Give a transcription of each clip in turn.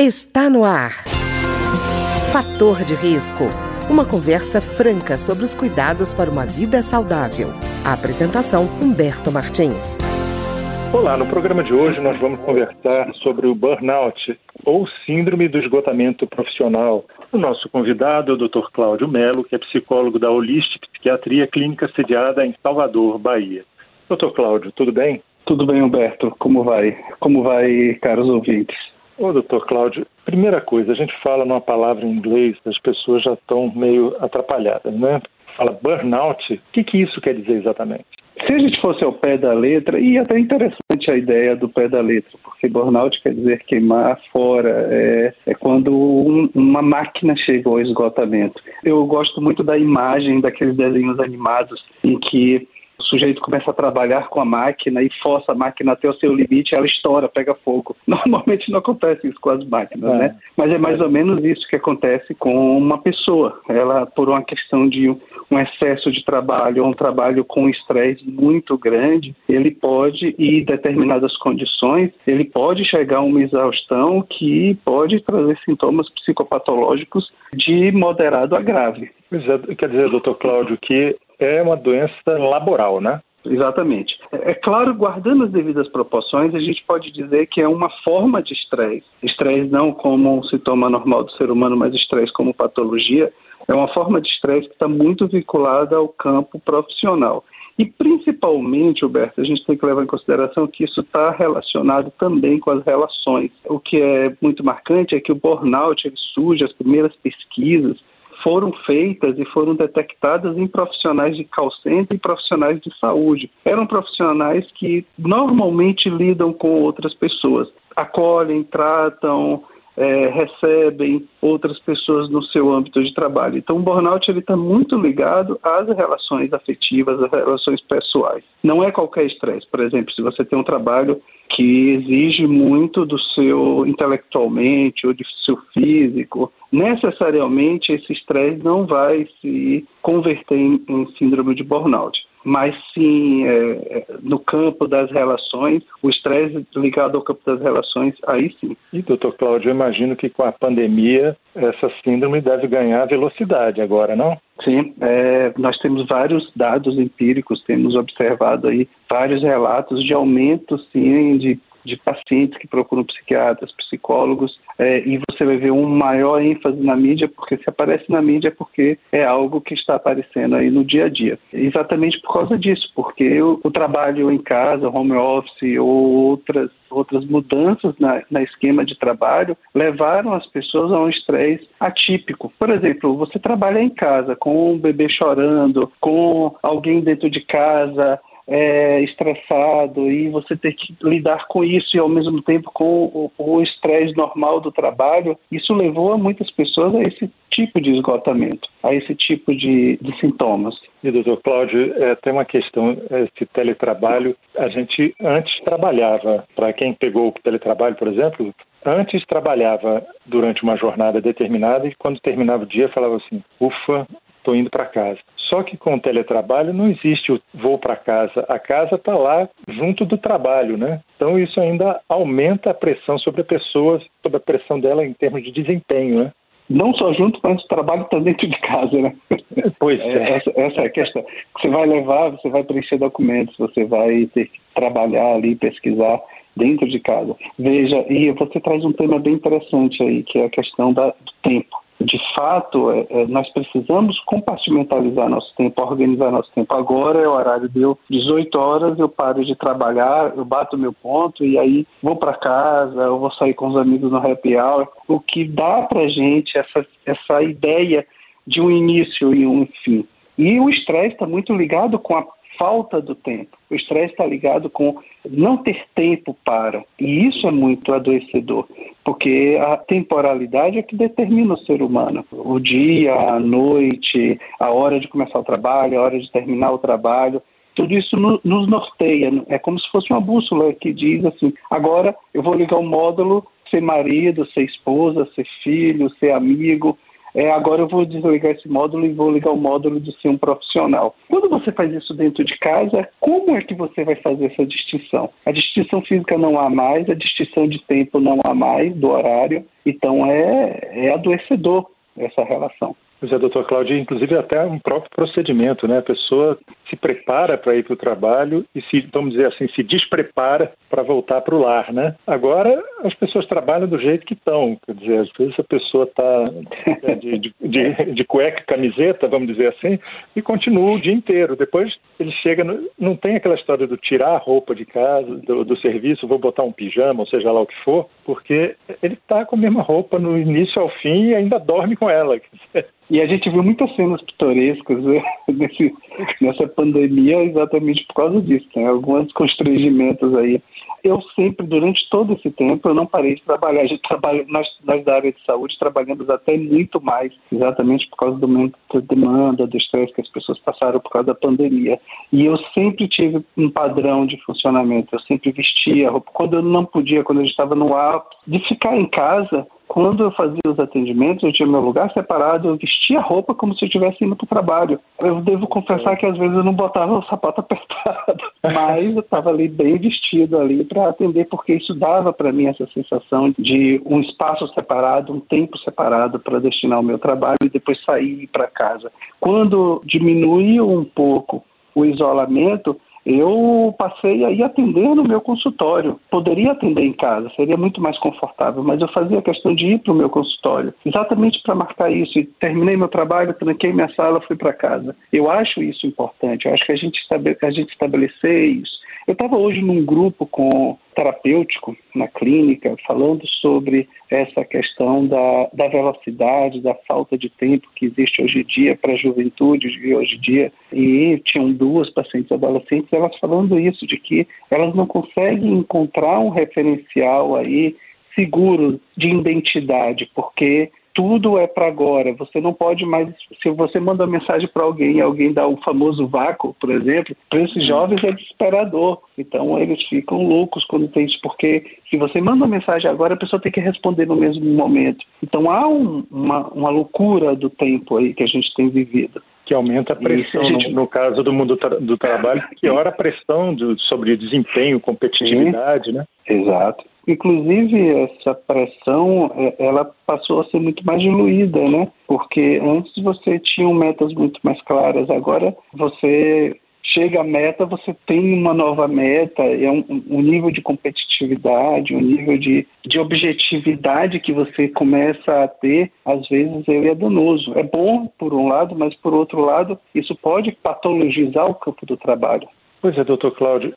Está no ar. Fator de risco. Uma conversa franca sobre os cuidados para uma vida saudável. A apresentação, Humberto Martins. Olá, no programa de hoje nós vamos conversar sobre o burnout, ou síndrome do esgotamento profissional. O nosso convidado é o Dr. Cláudio Melo, que é psicólogo da Holiste Psiquiatria Clínica, sediada em Salvador, Bahia. Dr. Cláudio, tudo bem? Tudo bem, Humberto. Como vai? Como vai, caros ouvintes? Ô, doutor Cláudio, primeira coisa, a gente fala numa palavra em inglês, as pessoas já estão meio atrapalhadas, né? Fala burnout, o que isso quer dizer exatamente? Se a gente fosse ao pé da letra, e até interessante a ideia do pé da letra, porque burnout quer dizer queimar fora, é quando uma máquina chega ao esgotamento. Eu gosto muito da imagem daqueles desenhos animados em que o sujeito começa a trabalhar com a máquina e força a máquina até o seu limite, ela estoura, pega fogo. Normalmente não acontece isso com as máquinas, né? Mas é mais ou menos isso que acontece com uma pessoa. Ela, por uma questão de um excesso de trabalho, ou um trabalho com estresse muito grande, ele pode, em determinadas condições, ele pode chegar a uma exaustão que pode trazer sintomas psicopatológicos de moderado a grave. Quer dizer, doutor Cláudio, que é uma doença laboral, né? Exatamente. É claro, guardando as devidas proporções, a gente pode dizer que é uma forma de estresse. Estresse não como um sintoma normal do ser humano, mas estresse como patologia. É uma forma de estresse que está muito vinculada ao campo profissional. E principalmente, Humberto, a gente tem que levar em consideração que isso está relacionado também com as relações. O que é muito marcante é que o burnout ele surge, as primeiras pesquisas foram feitas e foram detectadas em profissionais de call center e profissionais de saúde. Eram profissionais que normalmente lidam com outras pessoas, acolhem, tratam, recebem outras pessoas no seu âmbito de trabalho. Então, o burnout está muito ligado às relações afetivas, às relações pessoais. Não é qualquer estresse. Por exemplo, se você tem um trabalho que exige muito do seu intelectualmente ou do seu físico, necessariamente esse estresse não vai se converter em síndrome de burnout. Mas sim, no campo das relações, o estresse ligado ao campo das relações, aí sim. E, doutor Cláudio, eu imagino que com a pandemia essa síndrome deve ganhar velocidade agora, não? Sim, nós temos vários dados empíricos, temos observado aí vários relatos de aumento, sim, de pacientes que procuram psiquiatras, psicólogos, e você vai ver um maior ênfase na mídia, porque se aparece na mídia é porque é algo que está aparecendo aí no dia a dia. Exatamente por causa disso, porque o trabalho em casa, home office ou outras mudanças na esquema de trabalho levaram as pessoas a um estresse atípico. Por exemplo, você trabalha em casa com um bebê chorando, com alguém dentro de casa estressado, e você ter que lidar com isso e ao mesmo tempo com o estresse normal do trabalho, isso levou a muitas pessoas a esse tipo de esgotamento, a esse tipo de sintomas. E, doutor Cláudio, tem uma questão, esse teletrabalho, a gente antes trabalhava, para quem pegou o teletrabalho, por exemplo, antes trabalhava durante uma jornada determinada e quando terminava o dia falava assim, ufa, estou indo para casa. Só que com o teletrabalho não existe o voo para casa. A casa está lá junto do trabalho, né? Então isso ainda aumenta a pressão sobre a pessoa, sobre a pressão dela em termos de desempenho, né? Não só junto, mas o trabalho está dentro de casa, né? Pois é. Essa é a questão. Você vai levar, você vai preencher documentos, você vai ter que trabalhar ali, pesquisar dentro de casa. Veja, e você traz um tema bem interessante aí, que é a questão do tempo. De fato, nós precisamos compartimentalizar nosso tempo, organizar nosso tempo. Agora é o horário, deu 18 horas, eu paro de trabalhar, eu bato meu ponto e aí vou para casa, eu vou sair com os amigos no happy hour. O que dá para a gente essa ideia de um início e um fim. E o estresse está muito ligado com a falta do tempo. O estresse está ligado com não ter tempo para. E isso é muito adoecedor, porque a temporalidade é que determina o ser humano. O dia, a noite, a hora de começar o trabalho, a hora de terminar o trabalho, tudo isso nos norteia. É como se fosse uma bússola que diz assim, agora eu vou ligar o módulo, ser marido, ser esposa, ser filho, ser amigo. agora eu vou desligar esse módulo e vou ligar o módulo do ser um profissional. Quando você faz isso dentro de casa, como é que você vai fazer essa distinção? A distinção física não há mais, a distinção de tempo não há mais, do horário. Então é adoecedor essa relação. Pois é, doutor Cláudio, inclusive até um próprio procedimento, né? A pessoa se prepara para ir para o trabalho e se, vamos dizer assim, se desprepara para voltar para o lar, né? Agora as pessoas trabalham do jeito que estão, quer dizer, às vezes a pessoa está de cueca e camiseta, vamos dizer assim, e continua o dia inteiro. Depois ele chega, não tem aquela história do tirar a roupa de casa, do serviço, vou botar um pijama, ou seja lá o que for, porque ele está com a mesma roupa no início ao fim e ainda dorme com ela, quer dizer. E a gente viu muitas cenas pitorescas, né, nessa pandemia exatamente por causa disso, né? Alguns constrangimentos aí. Eu sempre, durante todo esse tempo, eu não parei de trabalhar. A gente trabalha, nós da área de saúde trabalhamos até muito mais, exatamente por causa do aumento da demanda, do estresse que as pessoas passaram por causa da pandemia. E eu sempre tive um padrão de funcionamento, eu sempre vestia roupa. Quando eu não podia, quando eu estava no ápice de ficar em casa, quando eu fazia os atendimentos, eu tinha meu lugar separado, eu vestia a roupa como se eu estivesse indo para o trabalho. Eu devo confessar que às vezes eu não botava o sapato apertado, mas eu estava ali bem vestido ali para atender, porque isso dava para mim essa sensação de um espaço separado, um tempo separado para destinar o meu trabalho e depois sair para casa. Quando diminuiu um pouco o isolamento, eu passei a ir atender no meu consultório. Poderia atender em casa, seria muito mais confortável, mas eu fazia questão de ir para o meu consultório, exatamente para marcar isso. E terminei meu trabalho, tranquei minha sala, fui para casa. Eu acho isso importante, eu acho que a gente estabelecer isso. Eu estava hoje num grupo terapêutico na clínica, falando sobre essa questão da velocidade, da falta de tempo que existe hoje em dia para a juventude hoje em dia. E tinham duas pacientes adolescentes, elas falando isso, de que elas não conseguem encontrar um referencial aí seguro de identidade, porque tudo é para agora, você não pode mais. Se você manda uma mensagem para alguém, alguém dá o famoso vácuo, por exemplo, para esses jovens é desesperador. Então eles ficam loucos quando tem isso, porque se você manda uma mensagem agora, a pessoa tem que responder no mesmo momento. Então há uma loucura do tempo aí que a gente tem vivido. Que aumenta a pressão, isso, no caso do mundo do trabalho, que ora a pressão sobre desempenho, competitividade, sim, né? Exato. Inclusive, essa pressão, ela passou a ser muito mais diluída, né? Porque antes você tinha metas muito mais claras, agora você chega à meta, você tem uma nova meta, é um nível de competitividade, um nível de objetividade que você começa a ter, às vezes ele é danoso. É bom por um lado, mas por outro lado, isso pode patologizar o campo do trabalho. Pois é, doutor Cláudio,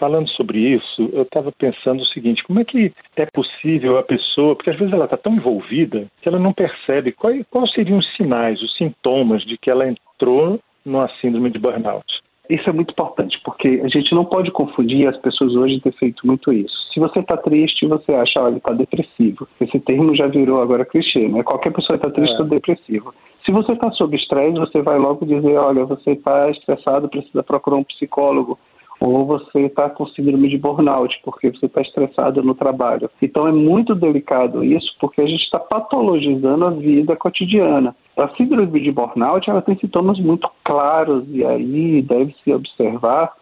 falando sobre isso, eu estava pensando o seguinte, como é que é possível a pessoa, porque às vezes ela está tão envolvida que ela não percebe quais seriam os sinais, os sintomas de que ela entrou numa síndrome de burnout. Isso é muito importante, porque a gente não pode confundir, as pessoas hoje têm feito muito isso. Se você está triste, você acha, olha, está depressivo. Esse termo já virou agora clichê, né? Qualquer pessoa está triste, está depressivo. Se você está sob estresse, você vai logo dizer, olha, você está estressado, precisa procurar um psicólogo. Ou você está com síndrome de burnout, porque você está estressado no trabalho. Então é muito delicado isso, porque a gente está patologizando a vida cotidiana. A síndrome de burnout, ela tem sintomas muito claros, e aí deve-se observar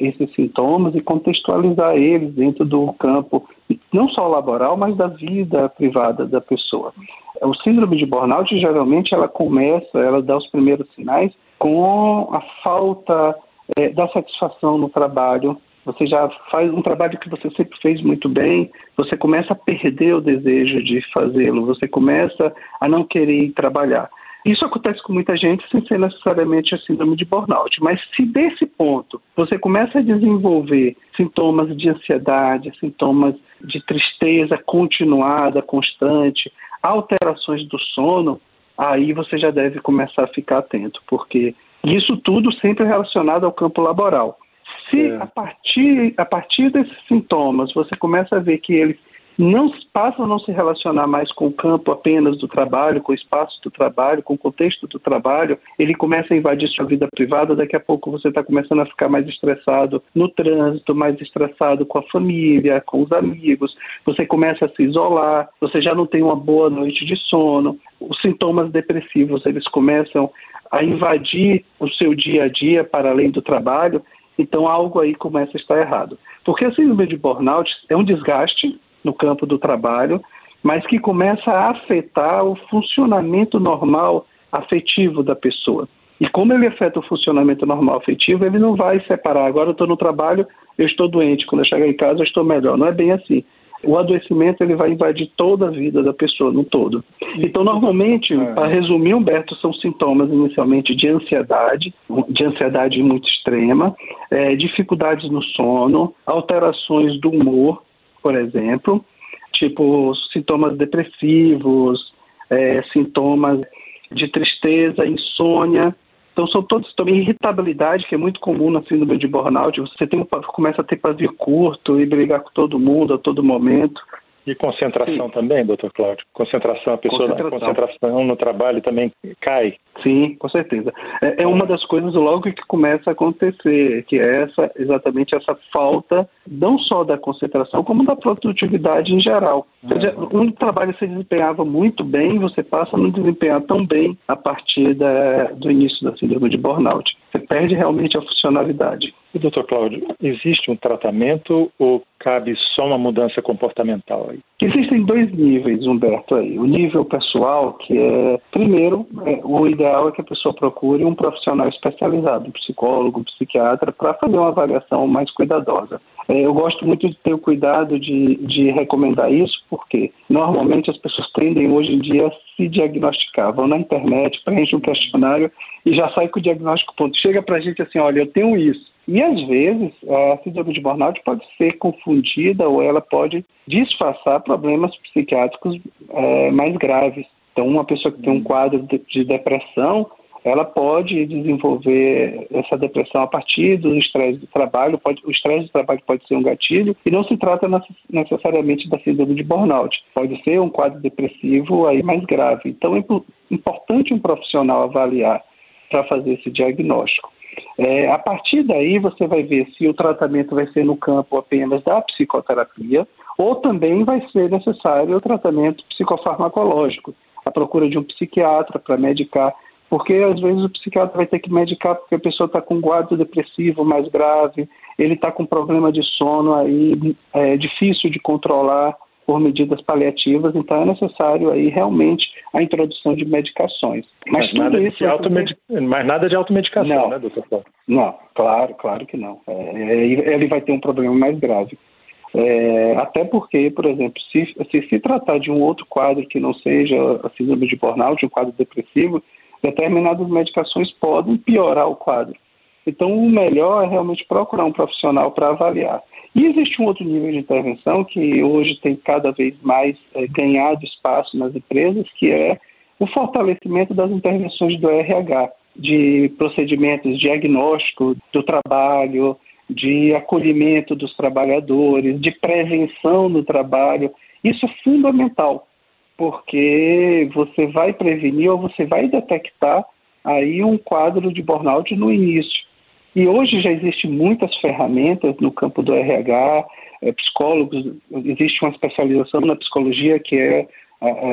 esses sintomas e contextualizar eles dentro do campo, não só laboral, mas da vida privada da pessoa. O síndrome de burnout, geralmente, ela dá os primeiros sinais com a falta da satisfação no trabalho. Você já faz um trabalho que você sempre fez muito bem, você começa a perder o desejo de fazê-lo, você começa a não querer trabalhar. Isso acontece com muita gente sem ser necessariamente a síndrome de burnout, mas se desse ponto você começa a desenvolver sintomas de ansiedade, sintomas de tristeza continuada, constante, alterações do sono, aí você já deve começar a ficar atento, porque isso tudo sempre relacionado ao campo laboral. Se a partir desses sintomas você começa a ver que eles não passam a não se relacionar mais com o campo apenas do trabalho, com o espaço do trabalho, com o contexto do trabalho, ele começa a invadir sua vida privada, daqui a pouco você está começando a ficar mais estressado no trânsito, mais estressado com a família, com os amigos, você começa a se isolar, você já não tem uma boa noite de sono, os sintomas depressivos eles começam a invadir o seu dia a dia para além do trabalho, então algo aí começa a estar errado. Porque a síndrome de burnout é um desgaste no campo do trabalho, mas que começa a afetar o funcionamento normal afetivo da pessoa. E como ele afeta o funcionamento normal afetivo, ele não vai separar. Agora eu estou no trabalho, eu estou doente. Quando eu chegar em casa, eu estou melhor. Não é bem assim. O adoecimento ele vai invadir toda a vida da pessoa, no todo. Então, normalmente, para resumir, Humberto, são sintomas inicialmente de ansiedade muito extrema, dificuldades no sono, alterações do humor, por exemplo, tipo sintomas depressivos, sintomas de tristeza, insônia. Então, são todos também irritabilidade, que é muito comum na síndrome de burnout. Você começa a ter pavio curto e brigar com todo mundo a todo momento. E concentração. Sim. Também, doutor Cláudio? Concentração, a pessoa concentração no trabalho também cai? Sim, com certeza. É uma das coisas logo que começa a acontecer, que é exatamente essa falta não só da concentração, como da produtividade em geral. Ou seja, um trabalho que você desempenhava muito bem, você passa a não desempenhar tão bem a partir do início da síndrome de burnout. Você perde realmente a funcionalidade. E, doutor Cláudio, existe um tratamento ou cabe só uma mudança comportamental aí? Existem dois níveis, Humberto, aí. O nível pessoal, que é, primeiro, o ideal é que a pessoa procure um profissional especializado, um psicólogo, um psiquiatra, para fazer uma avaliação mais cuidadosa. Eu gosto muito de ter o cuidado de recomendar isso, porque normalmente as pessoas tendem hoje em dia a se diagnosticar, vão na internet, preenchem um questionário e já sai com o diagnóstico pronto. Chega para a gente assim, olha, eu tenho isso. E, às vezes, a síndrome de burnout pode ser confundida ou ela pode disfarçar problemas psiquiátricos mais graves. Então, uma pessoa que tem um quadro de depressão, ela pode desenvolver essa depressão a partir do estresse do trabalho. O estresse do trabalho pode ser um gatilho e não se trata necessariamente da síndrome de burnout. Pode ser um quadro depressivo aí mais grave. Então, é importante um profissional avaliar para fazer esse diagnóstico. A partir daí você vai ver se o tratamento vai ser no campo apenas da psicoterapia ou também vai ser necessário o tratamento psicofarmacológico, a procura de um psiquiatra para medicar, porque às vezes o psiquiatra vai ter que medicar porque a pessoa está com um quadro depressivo mais grave, ele está com problema de sono aí, difícil de controlar por medidas paliativas, então é necessário aí realmente a introdução de medicações. Mas nada isso de automedicação, não, né, doutor Paulo? Não, claro que não. Ele vai ter um problema mais grave. Até porque, por exemplo, se tratar de um outro quadro que não seja a síndrome de burnout, um quadro depressivo, determinadas medicações podem piorar o quadro. Então, o melhor é realmente procurar um profissional para avaliar. E existe um outro nível de intervenção que hoje tem cada vez mais ganhado espaço nas empresas, que é o fortalecimento das intervenções do RH, de procedimentos diagnósticos do trabalho, de acolhimento dos trabalhadores, de prevenção do trabalho. Isso é fundamental, porque você vai prevenir ou você vai detectar aí um quadro de burnout no início. E hoje já existem muitas ferramentas no campo do RH, psicólogos, existe uma especialização na psicologia que é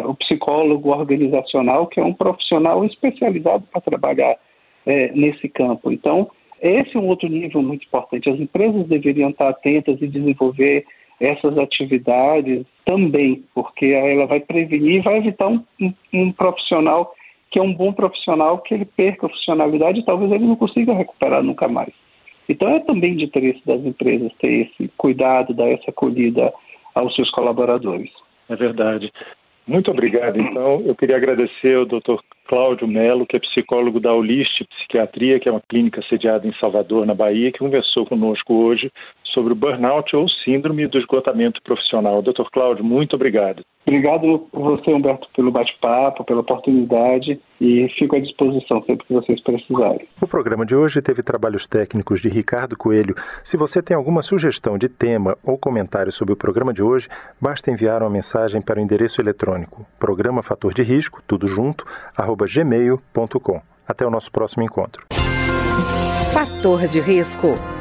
o psicólogo organizacional, que é um profissional especializado para trabalhar nesse campo. Então, esse é um outro nível muito importante. As empresas deveriam estar atentas e desenvolver essas atividades também, porque ela vai prevenir e vai evitar um profissional que é um bom profissional, que ele perca a funcionalidade e talvez ele não consiga recuperar nunca mais. Então é também de interesse das empresas ter esse cuidado, dar essa acolhida aos seus colaboradores. É verdade. Muito obrigado. Então, eu queria agradecer ao Dr. Cláudio Melo, que é psicólogo da Holiste Psiquiatria, que é uma clínica sediada em Salvador, na Bahia, que conversou conosco hoje sobre o burnout ou síndrome do esgotamento profissional. Dr. Cláudio, muito obrigado. Obrigado você, Humberto, pelo bate-papo, pela oportunidade e fico à disposição sempre que vocês precisarem. O programa de hoje teve trabalhos técnicos de Ricardo Coelho. Se você tem alguma sugestão de tema ou comentário sobre o programa de hoje, basta enviar uma mensagem para o endereço eletrônico programafatorderisco@gmail.com. Até o nosso próximo encontro. Fator de Risco,